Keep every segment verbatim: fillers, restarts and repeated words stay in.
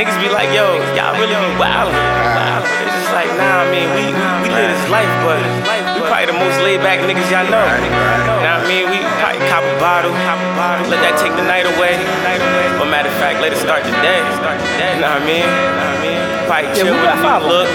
Niggas be like, yo, y'all really be wildin'. wildin'. It's just like, nah, I mean, we, we, we live this life, but we probably the most laid back niggas y'all know. Nah, I mean, we probably cop a bottle, cop a bottle, let that take the night away. But matter of fact, let it start today. Nah, I mean, probably chill with a new look,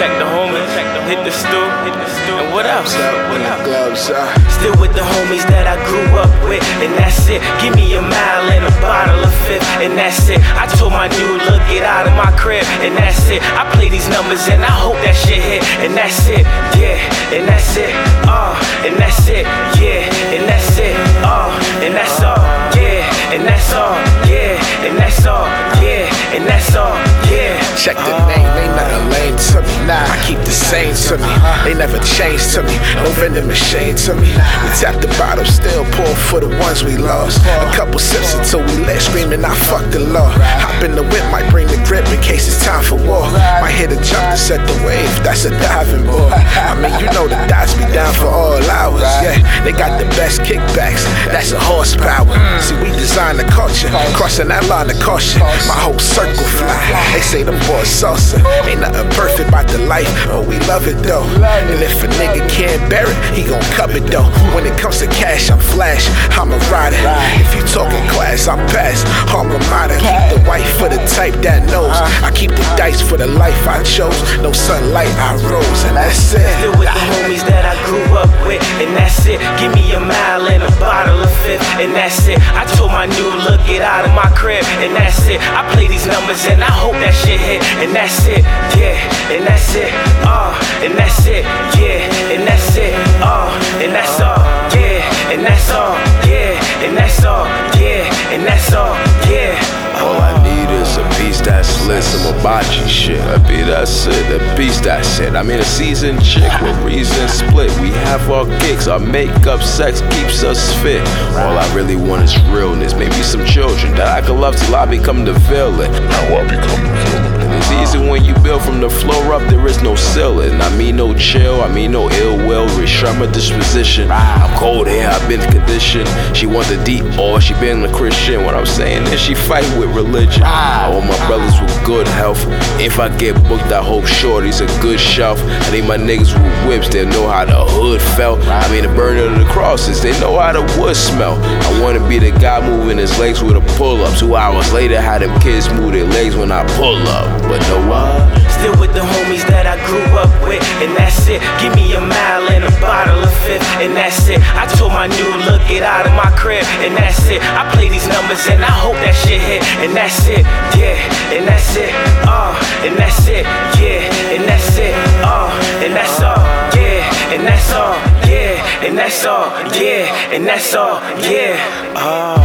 check the homies, hit the stool, hit the stool. And what else? What else? Still with the homies that I grew up with, and that's it. Give me a mile and a bottle of fifth, and that's it. I told my dude, look, get out of my crib, and that's it. I play these numbers and I hope that shit hit, and that's it, yeah, and that's it, uh, and that's it, yeah, and that's it, uh, and that's all, yeah, and that's all, yeah, and that's all, yeah, and that's all, yeah. Check the name, ain't nothing lame to me. Nah, I keep the same to me. They never change to me. No vending machine to me. We tap the bottle, still pour for the ones we lost. A couple sips until we lit, screaming, I fuck the law. Hop in the whip, might bring the grip in case it's time for war. Might hit a jump to set the wave, that's a diving board. I mean, you know the dots be down for all hours. Yeah, they got the best kickbacks, that's a horsepower. See, we design the culture, crossing that line of caution. My whole circle fly, they say them boys salsa. Ain't nothing perfect about the life, oh, we love it though. And if a nigga can't bear it, he gon' cup it though. When it comes to cash, I'm flash, I'm a rider. If you talking class, I'm past, alma mater. Keep the wife for the type that knows. I keep the dice for the life I chose. No sunlight, I rose, and that's it. Still with the homies that I grew up with, and that's it. Give me a mile and a bottle of fifth, and that's it. I told my dude, look, get out of my crib, and that's it. I play these numbers and I hope that shit hit, and that's it, yeah, and that's it, uh, and that's it, yeah, and that's it, uh, and that's all, yeah, and that's all, yeah, and that's all, yeah, and that's all, yeah. All I need is a piece that's lit, some hibachi shit. I be that's it, a piece that's it. I mean a seasoned chick with reason split. We have our kicks, our makeup, sex keeps us fit. All I really want is realness, maybe some children that I could love till I become the villain. Now I become the villain. It's easy when you build from the floor up, there is no ceiling. I mean no chill, I mean no ill will, restrain my disposition. I'm cold here, I've been conditioned. She wants the deep, or she been a Christian. What I'm saying is she fight with religion. I want my brothers with good health. If I get booked, I hope shorty's a good shelf. I need my niggas with whips, they know how the hood felt. I mean the burden of the crosses, they know how the wood smell. I wanna be the guy moving his legs with a pull-up. Two hours later, how them kids move their legs when I pull up. But no one. Still with the homies that I grew up with, and that's it. Give me a mile and a bottle of fifth, and that's it. I told my dude, look, get out of my crib, and that's it. I play these numbers and I hope that shit hit, and that's it, yeah, and that's it, uh, and that's it, yeah, and that's it, uh, and that's all, yeah, and that's all, yeah, and that's all, yeah, and that's all, yeah, uh.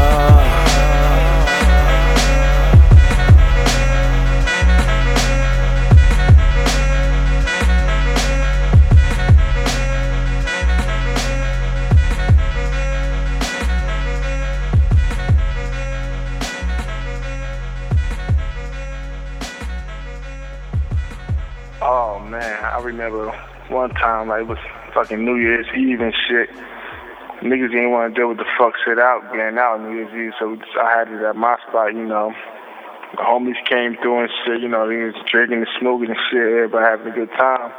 Oh man, I remember one time, like, it was fucking New Year's Eve and shit. Niggas didn't want to deal with the fuck shit out, being out New Year's Eve, so I had it at my spot, you know. The homies came through and shit, you know, they was drinking and smoking and shit, everybody having a good time.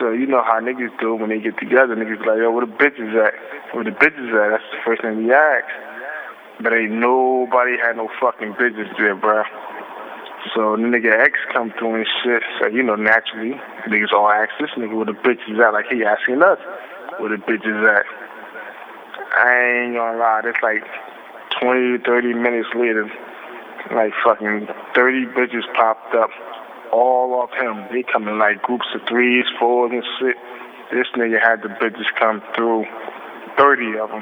So you know how niggas do when they get together, niggas be like, yo, where the bitches at? Where the bitches at? That's the first thing we ask. But ain't nobody had no fucking bitches there, bruh. So the nigga ex come through and shit, so you know naturally, niggas all ask this nigga where the bitch is at, like he asking us where the bitch is at. I ain't gonna lie, it's like twenty, thirty minutes later, like fucking thirty bitches popped up, all off him. They come in like groups of threes, fours and shit. This nigga had the bitches come through, thirty of them.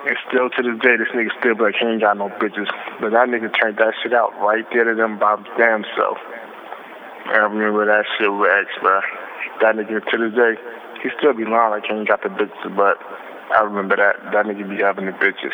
And still to this day, this nigga still be like, he ain't got no bitches. But that nigga turned that shit out right there to them by damn self. I remember that shit with X, bro. That nigga to this day, he still be lying like he ain't got the bitches. But I remember that. That nigga be having the bitches.